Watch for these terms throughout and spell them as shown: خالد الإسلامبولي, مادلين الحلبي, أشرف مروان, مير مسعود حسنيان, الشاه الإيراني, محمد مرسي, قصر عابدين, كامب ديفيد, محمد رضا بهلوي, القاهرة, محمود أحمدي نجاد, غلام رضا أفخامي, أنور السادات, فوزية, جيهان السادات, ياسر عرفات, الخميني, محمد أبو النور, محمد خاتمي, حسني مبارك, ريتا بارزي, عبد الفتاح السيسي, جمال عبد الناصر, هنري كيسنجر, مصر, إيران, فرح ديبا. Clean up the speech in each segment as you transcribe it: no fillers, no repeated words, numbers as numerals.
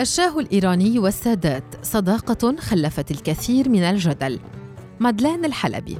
الشاه الإيراني والسادات، صداقة خلفت الكثير من الجدل. مادلين الحلبي.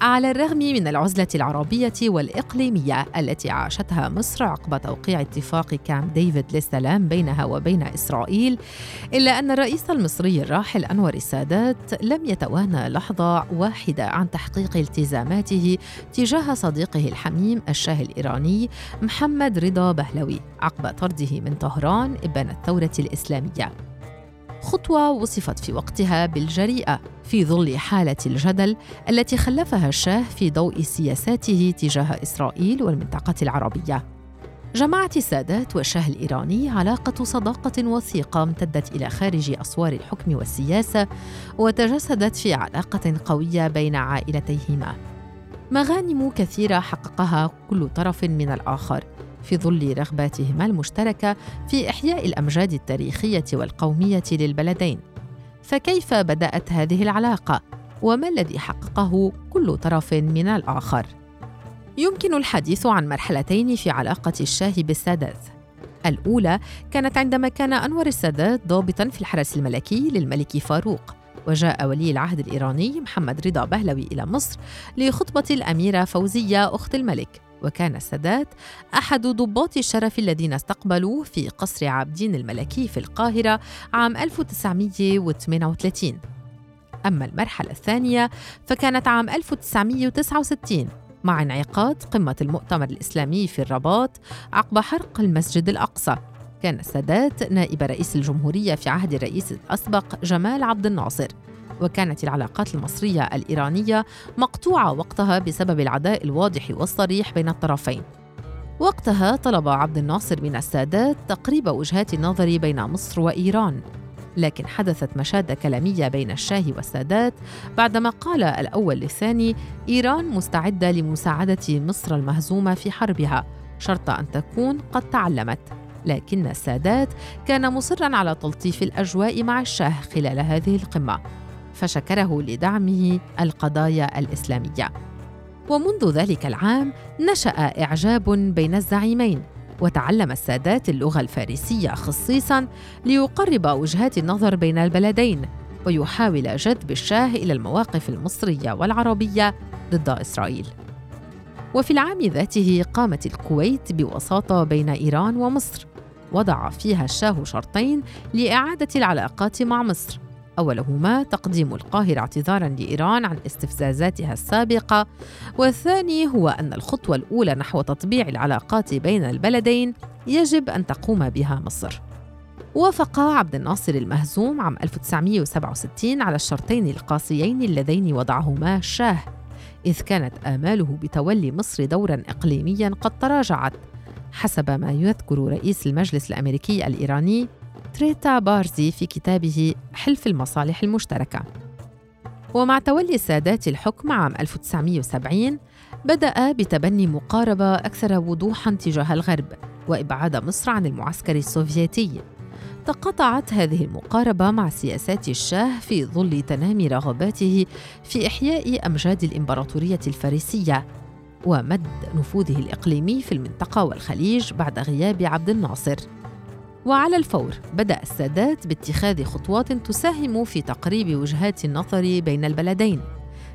على الرغم من العزلة العربية والإقليمية التي عاشتها مصر عقب توقيع اتفاق كامب ديفيد للسلام بينها وبين إسرائيل، إلا أن الرئيس المصري الراحل أنور السادات لم يتوانى لحظة واحدة عن تحقيق التزاماته تجاه صديقه الحميم الشاه الإيراني محمد رضا بهلوي عقب طرده من طهران إبان الثورة الإسلامية. خطوة وصفت في وقتها بالجريئة في ظل حالة الجدل التي خلفها الشاه في ضوء سياساته تجاه إسرائيل والمنطقة العربية. جمعت السادات والشاه الإيراني علاقة صداقة وثيقة امتدت إلى خارج أسوار الحكم والسياسة، وتجسدت في علاقة قوية بين عائلتيهما. مغانم كثيرة حققها كل طرف من الآخر في ظل رغباتهما المشتركة في إحياء الأمجاد التاريخية والقومية للبلدين. فكيف بدأت هذه العلاقة؟ وما الذي حققه كل طرف من الآخر؟ يمكن الحديث عن مرحلتين في علاقة الشاه بالسادات. الأولى كانت عندما كان أنور السادات ضابطاً في الحرس الملكي للملك فاروق، وجاء ولي العهد الإيراني محمد رضا بهلوي إلى مصر لخطبة الأميرة فوزية أخت الملك، وكان السادات أحد ضباط الشرف الذين استقبلوه في قصر عابدين الملكي في القاهرة عام 1938. أما المرحلة الثانية فكانت عام 1969 مع انعقاد قمة المؤتمر الإسلامي في الرباط عقب حرق المسجد الأقصى. كان السادات نائب رئيس الجمهورية في عهد الرئيس الأسبق جمال عبد الناصر، وكانت العلاقات المصرية الإيرانية مقطوعة وقتها بسبب العداء الواضح والصريح بين الطرفين. وقتها طلب عبد الناصر من السادات تقريب وجهات النظر بين مصر وإيران، لكن حدثت مشادة كلامية بين الشاه والسادات بعدما قال الأول للثاني إيران مستعدة لمساعدة مصر المهزومة في حربها شرط أن تكون قد تعلمت، لكن السادات كان مصراً على تلطيف الأجواء مع الشاه خلال هذه القمة، فشكره لدعمه القضايا الإسلامية. ومنذ ذلك العام نشأ إعجاب بين الزعيمين، وتعلم السادات اللغة الفارسية خصيصاً ليقرب وجهات النظر بين البلدين ويحاول جذب الشاه إلى المواقف المصرية والعربية ضد إسرائيل. وفي العام ذاته قامت الكويت بوساطة بين إيران ومصر، وضع فيها الشاه شرطين لإعادة العلاقات مع مصر. أولهما تقديم القاهرة اعتذاراً لإيران عن استفزازاتها السابقة، والثاني هو أن الخطوة الأولى نحو تطبيع العلاقات بين البلدين يجب أن تقوم بها مصر. وافق عبد الناصر المهزوم عام 1967 على الشرطين القاسيين اللذين وضعهما الشاه، إذ كانت آماله بتولي مصر دوراً إقليمياً قد تراجعت حسب ما يذكر رئيس المجلس الأمريكي الإيراني ريتا بارزي في كتابه حلف المصالح المشتركة. ومع تولي السادات الحكم عام 1970 بدأ بتبني مقاربة أكثر وضوحاً تجاه الغرب وإبعاد مصر عن المعسكر السوفيتي. تقاطعت هذه المقاربة مع سياسات الشاه في ظل تنامي رغباته في إحياء أمجاد الإمبراطورية الفارسية ومد نفوذه الإقليمي في المنطقة والخليج بعد غياب عبد الناصر. وعلى الفور بدأ السادات باتخاذ خطوات تساهم في تقريب وجهات النظر بين البلدين،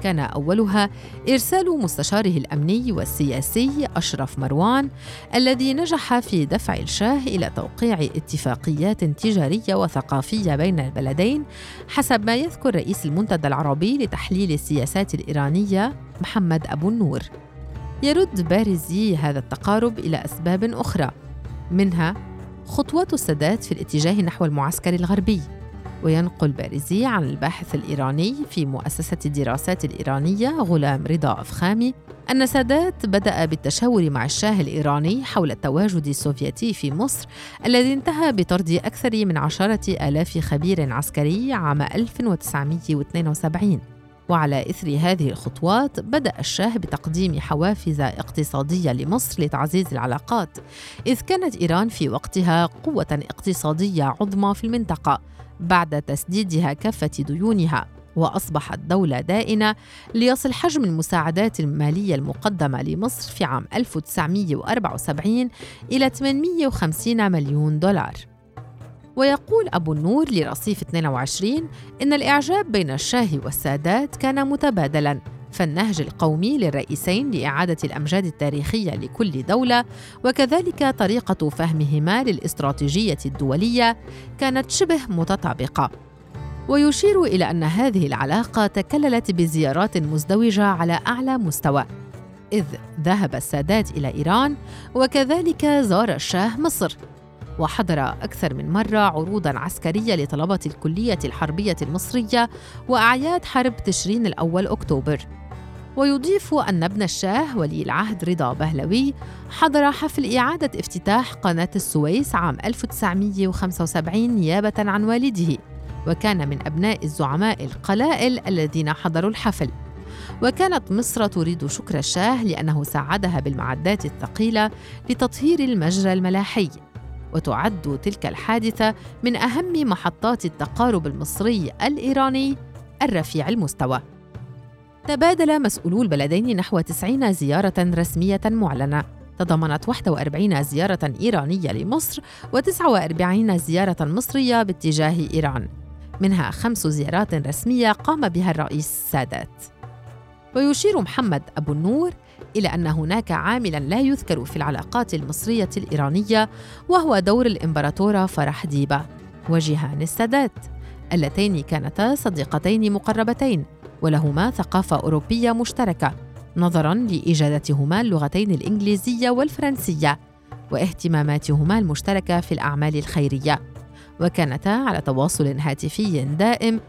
كان أولها إرسال مستشاره الأمني والسياسي أشرف مروان الذي نجح في دفع الشاه إلى توقيع اتفاقيات تجارية وثقافية بين البلدين حسب ما يذكر رئيس المنتدى العربي لتحليل السياسات الإيرانية محمد أبو النور. يرد بارزي هذا التقارب إلى أسباب أخرى، منها خطوات السادات في الاتجاه نحو المعسكر الغربي. وينقل بارزي عن الباحث الإيراني في مؤسسة الدراسات الإيرانية غلام رضا أفخامي أن السادات بدأ بالتشاور مع الشاه الإيراني حول التواجد السوفيتي في مصر الذي انتهى بطرد أكثر من 10,000 خبير عسكري عام 1972. وعلى إثر هذه الخطوات بدأ الشاه بتقديم حوافز اقتصادية لمصر لتعزيز العلاقات، إذ كانت إيران في وقتها قوة اقتصادية عظمى في المنطقة بعد تسديدها كافة ديونها، وأصبحت دولة دائنة ليصل حجم المساعدات المالية المقدمة لمصر في عام 1974 إلى 850 مليون دولار. ويقول أبو النور لرصيف 22 إن الإعجاب بين الشاه والسادات كان متبادلاً، فالنهج القومي للرئيسين لإعادة الأمجاد التاريخية لكل دولة وكذلك طريقة فهمهما للاستراتيجية الدولية كانت شبه متطابقة. ويشير إلى أن هذه العلاقة تكللت بزيارات مزدوجة على أعلى مستوى، إذ ذهب السادات إلى إيران وكذلك زار الشاه مصر، وحضر أكثر من مرة عروضاً عسكرية لطلبة الكلية الحربية المصرية وأعياد حرب تشرين الأول أكتوبر. ويضيف أن ابن الشاه ولي العهد رضا بهلوي حضر حفل إعادة افتتاح قناة السويس عام 1975 نيابة عن والده، وكان من أبناء الزعماء القلائل الذين حضروا الحفل. وكانت مصر تريد شكر الشاه لأنه ساعدها بالمعدات الثقيلة لتطهير المجرى الملاحي، وتعد تلك الحادثة من أهم محطات التقارب المصري الإيراني الرفيع المستوى. تبادل مسؤولو البلدين نحو 90 زيارة رسمية معلنة، تضمنت 41 زيارة إيرانية لمصر و49 زيارة مصرية باتجاه إيران، منها 5 زيارات رسمية قام بها الرئيس السادات. ويشير محمد أبو النور إلى أن هناك عاملاً لا يذكر في العلاقات المصرية الإيرانية، وهو دور الإمبراطورة فرح ديبا وجيهان السادات، اللتين كانتا صديقتين مقربتين ولهما ثقافة أوروبية مشتركة نظراً لإجادتهما اللغتين الإنجليزية والفرنسية واهتماماتهما المشتركة في الأعمال الخيرية، وكانتا على تواصل هاتفي دائم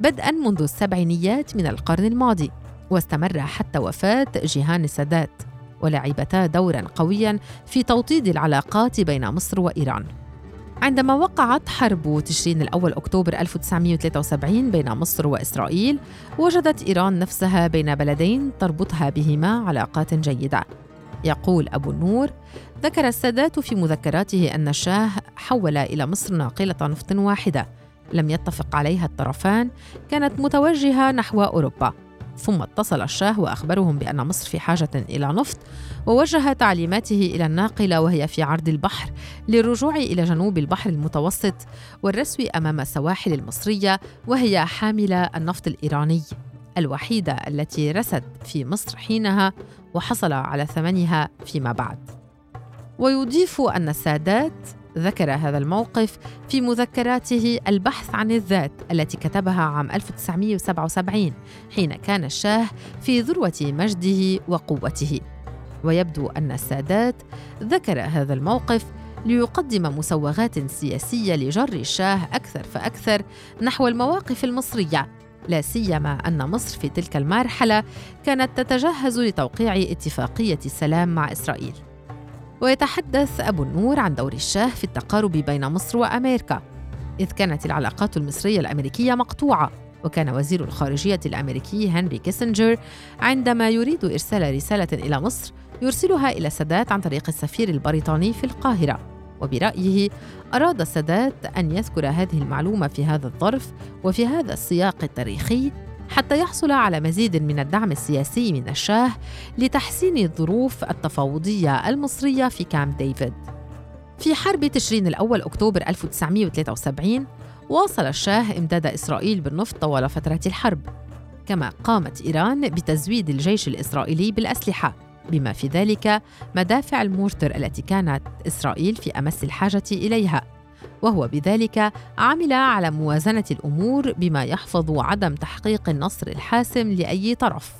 بدءاً منذ السبعينيات من القرن الماضي، واستمر حتى وفاة جيهان السادات، ولعبتا دوراً قوياً في توطيد العلاقات بين مصر وإيران. عندما وقعت حرب تشرين الأول أكتوبر 1973 بين مصر وإسرائيل، وجدت إيران نفسها بين بلدين تربطها بهما علاقات جيدة. يقول أبو النور: ذكر السادات في مذكراته أن الشاه حول إلى مصر ناقلة نفط واحدة لم يتفق عليها الطرفان، كانت متوجهة نحو أوروبا، ثم اتصل الشاه وأخبرهم بأن مصر في حاجة إلى نفط، ووجه تعليماته إلى الناقلة وهي في عرض البحر للرجوع إلى جنوب البحر المتوسط والرسو أمام السواحل المصرية، وهي حاملة النفط الإيراني الوحيدة التي رست في مصر حينها وحصل على ثمنها فيما بعد. ويضيف أن السادات ذكر هذا الموقف في مذكراته البحث عن الذات التي كتبها عام 1977 حين كان الشاه في ذروة مجده وقوته. ويبدو أن السادات ذكر هذا الموقف ليقدم مسوغات سياسية لجر الشاه أكثر فأكثر نحو المواقف المصرية، لا سيما أن مصر في تلك المرحلة كانت تتجهز لتوقيع اتفاقية السلام مع إسرائيل. ويتحدث أبو النور عن دور الشاه في التقارب بين مصر وأمريكا، إذ كانت العلاقات المصرية الأمريكية مقطوعة، وكان وزير الخارجية الأمريكي هنري كيسنجر عندما يريد إرسال رسالة إلى مصر يرسلها إلى السادات عن طريق السفير البريطاني في القاهرة. وبرأيه أراد السادات أن يذكر هذه المعلومة في هذا الظرف وفي هذا السياق التاريخي حتى يحصل على مزيد من الدعم السياسي من الشاه لتحسين الظروف التفاوضية المصرية في كامب ديفيد. في حرب تشرين الأول أكتوبر 1973 واصل الشاه إمداد إسرائيل بالنفط طوال فترة الحرب، كما قامت إيران بتزويد الجيش الإسرائيلي بالأسلحة، بما في ذلك مدافع المورتر التي كانت إسرائيل في أمس الحاجة إليها، وهو بذلك عمل على موازنة الأمور بما يحفظ عدم تحقيق النصر الحاسم لأي طرف،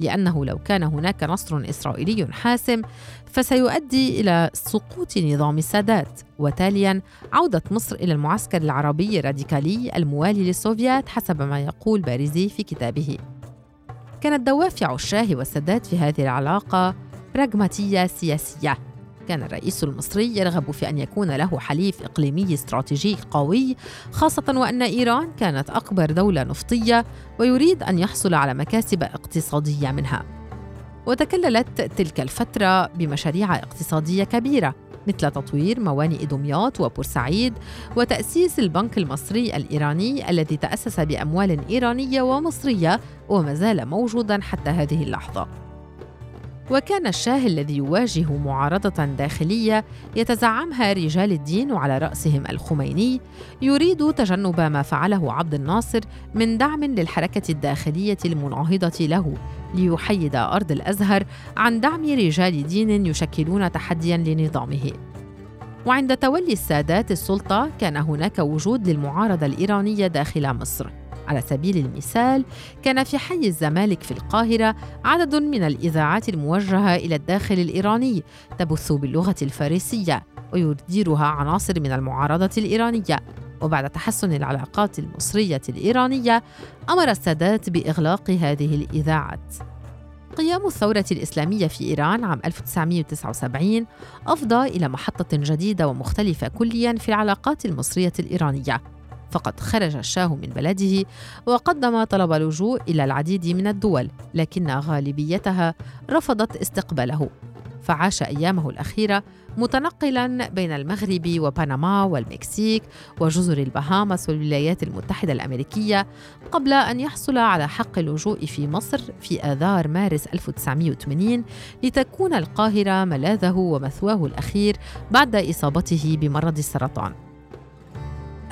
لأنه لو كان هناك نصر إسرائيلي حاسم فسيؤدي إلى سقوط نظام السادات، وتالياً عودة مصر إلى المعسكر العربي الراديكالي الموالي للسوفيات حسب ما يقول بارزي في كتابه. كانت دوافع الشاه والسادات في هذه العلاقة براغماتية سياسية. كان الرئيس المصري يرغب في أن يكون له حليف إقليمي استراتيجي قوي، خاصة وأن إيران كانت أكبر دولة نفطية ويريد أن يحصل على مكاسب اقتصادية منها. وتكللت تلك الفترة بمشاريع اقتصادية كبيرة مثل تطوير موانئ دمياط وبورسعيد وتأسيس البنك المصري الإيراني الذي تأسس بأموال إيرانية ومصرية وما زال موجوداً حتى هذه اللحظة. وكان الشاه الذي يواجه معارضة داخلية يتزعمها رجال الدين وعلى رأسهم الخميني يريد تجنب ما فعله عبد الناصر من دعم للحركة الداخلية المناهضة له ليحيد أرض الأزهر عن دعم رجال دين يشكلون تحدياً لنظامه. وعند تولي السادات السلطة كان هناك وجود للمعارضة الإيرانية داخل مصر. على سبيل المثال، كان في حي الزمالك في القاهرة عدد من الإذاعات الموجهة إلى الداخل الإيراني تبث باللغة الفارسية ويديرها عناصر من المعارضة الإيرانية. وبعد تحسن العلاقات المصرية الإيرانية أمر السادات بإغلاق هذه الإذاعات. قيام الثورة الإسلامية في إيران عام 1979 أفضى إلى محطة جديدة ومختلفة كلياً في العلاقات المصرية الإيرانية، فقد خرج الشاه من بلده وقدم طلب لجوء إلى العديد من الدول، لكن غالبيتها رفضت استقباله، فعاش أيامه الأخيرة متنقلاً بين المغرب وبنما والمكسيك وجزر البهامس والولايات المتحدة الأمريكية، قبل أن يحصل على حق اللجوء في مصر في آذار مارس 1980 لتكون القاهرة ملاذه ومثواه الأخير بعد إصابته بمرض السرطان.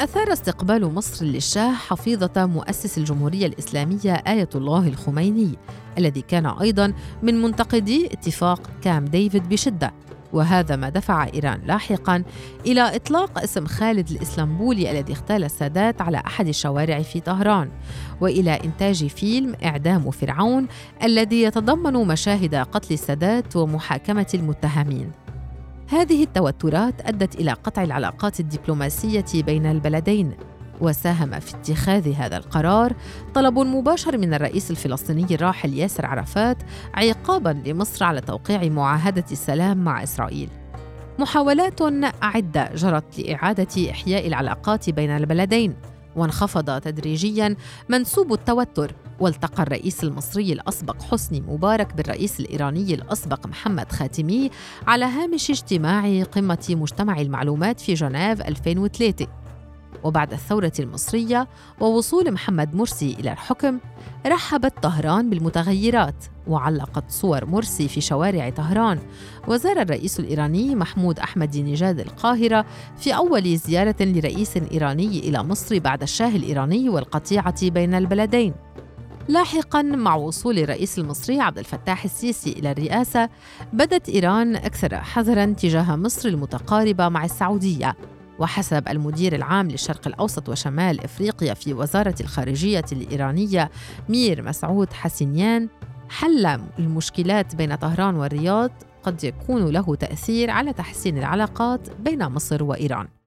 أثار استقبال مصر للشاه حفيظة مؤسس الجمهورية الإسلامية آية الله الخميني، الذي كان أيضاً من منتقدي اتفاق كام ديفيد بشدة، وهذا ما دفع إيران لاحقاً إلى إطلاق اسم خالد الإسلامبولي الذي اغتال السادات على أحد الشوارع في طهران، وإلى إنتاج فيلم إعدام فرعون الذي يتضمن مشاهد قتل السادات ومحاكمة المتهمين. هذه التوترات أدت إلى قطع العلاقات الدبلوماسية بين البلدين، وساهم في اتخاذ هذا القرار طلب مباشر من الرئيس الفلسطيني الراحل ياسر عرفات عقاباً لمصر على توقيع معاهدة السلام مع إسرائيل. محاولات عدة جرت لإعادة إحياء العلاقات بين البلدين، وانخفض تدريجياً منسوب التوتر، والتقى الرئيس المصري الأسبق حسني مبارك بالرئيس الإيراني الأسبق محمد خاتمي على هامش اجتماع قمة مجتمع المعلومات في جنيف 2003. وبعد الثورة المصرية ووصول محمد مرسي إلى الحكم، رحبت طهران بالمتغيرات وعلقت صور مرسي في شوارع طهران. وزار الرئيس الإيراني محمود أحمدي نجاد القاهرة في أول زيارة لرئيس إيراني إلى مصر بعد الشاه الإيراني والقطيعة بين البلدين. لاحقاً مع وصول الرئيس المصري عبد الفتاح السيسي إلى الرئاسة، بدت إيران أكثر حذراً تجاه مصر المتقاربة مع السعودية. وحسب المدير العام للشرق الأوسط وشمال إفريقيا في وزارة الخارجية الإيرانية مير مسعود حسنيان، حل المشكلات بين طهران والرياض قد يكون له تأثير على تحسين العلاقات بين مصر وإيران.